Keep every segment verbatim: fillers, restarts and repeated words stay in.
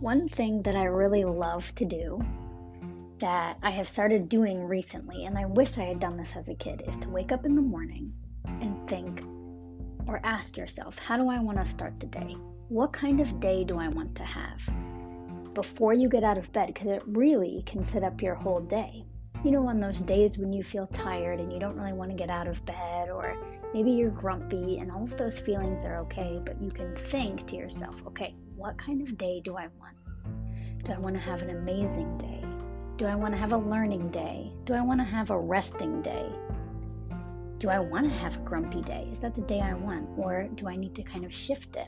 One thing that I really love to do that I have started doing recently, and I wish I had done this as a kid, is to wake up in the morning and think or ask yourself, how do I want to start the day? What kind of day do I want to have before you get out of bed? Because it really can set up your whole day. You know, on those days when you feel tired and you don't really want to get out of bed, or maybe you're grumpy, and all of those feelings are okay, but you can think to yourself, okay, what kind of day do I want? Do I want to have an amazing day? Do I want to have a learning day? Do I want to have a resting day? Do I want to have a grumpy day? Is that the day I want? Or do I need to kind of shift it?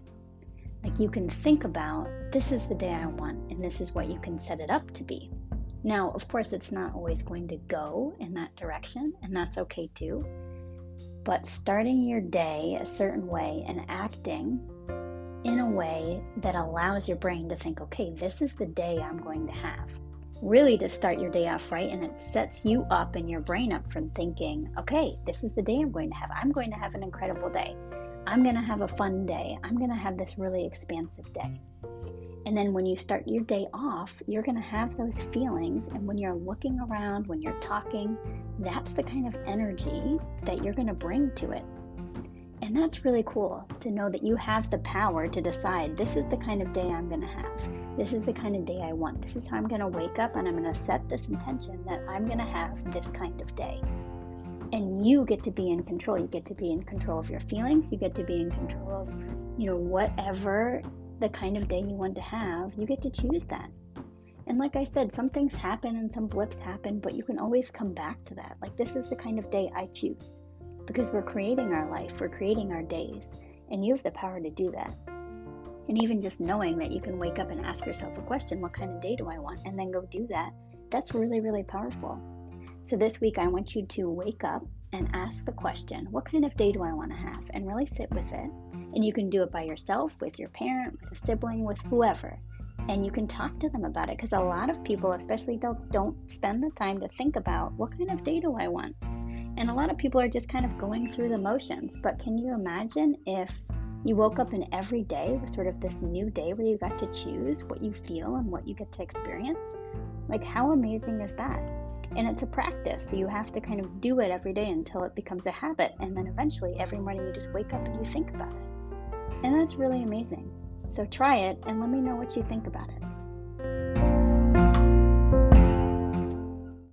Like, you can think about, this is the day I want, and this is what you can set it up to be. Now, of course, it's not always going to go in that direction, and that's okay too. But starting your day a certain way and acting in a way that allows your brain to think, okay, this is the day I'm going to have. Really to start your day off right, and it sets you up and your brain up from thinking, okay, this is the day I'm going to have. I'm going to have an incredible day. I'm going to have a fun day. I'm going to have this really expansive day. And then when you start your day off, you're going to have those feelings. And when you're looking around, when you're talking, that's the kind of energy that you're going to bring to it. And that's really cool to know that you have the power to decide, this is the kind of day I'm going to have. This is the kind of day I want. This is how I'm going to wake up, and I'm going to set this intention that I'm going to have this kind of day. And you get to be in control. You get to be in control of your feelings. You get to be in control of, you know, whatever the kind of day you want to have. You get to choose that. And like I said, some things happen and some blips happen, but you can always come back to that. Like, this is the kind of day I choose. Because we're creating our life, we're creating our days, and you have the power to do that. And even just knowing that you can wake up and ask yourself a question, what kind of day do I want? And then go do that. That's really, really powerful. So this week, I want you to wake up and ask the question, what kind of day do I want to have? And really sit with it. And you can do it by yourself, with your parent, with a sibling, with whoever. And you can talk to them about it, because a lot of people, especially adults, don't spend the time to think about, what kind of day do I want? And a lot of people are just kind of going through the motions. But can you imagine if you woke up and every day was sort of this new day where you got to choose what you feel and what you get to experience? Like, how amazing is that? And it's a practice, so you have to kind of do it every day until it becomes a habit. And then eventually every morning you just wake up and you think about it. And that's really amazing. So try it and let me know what you think about it.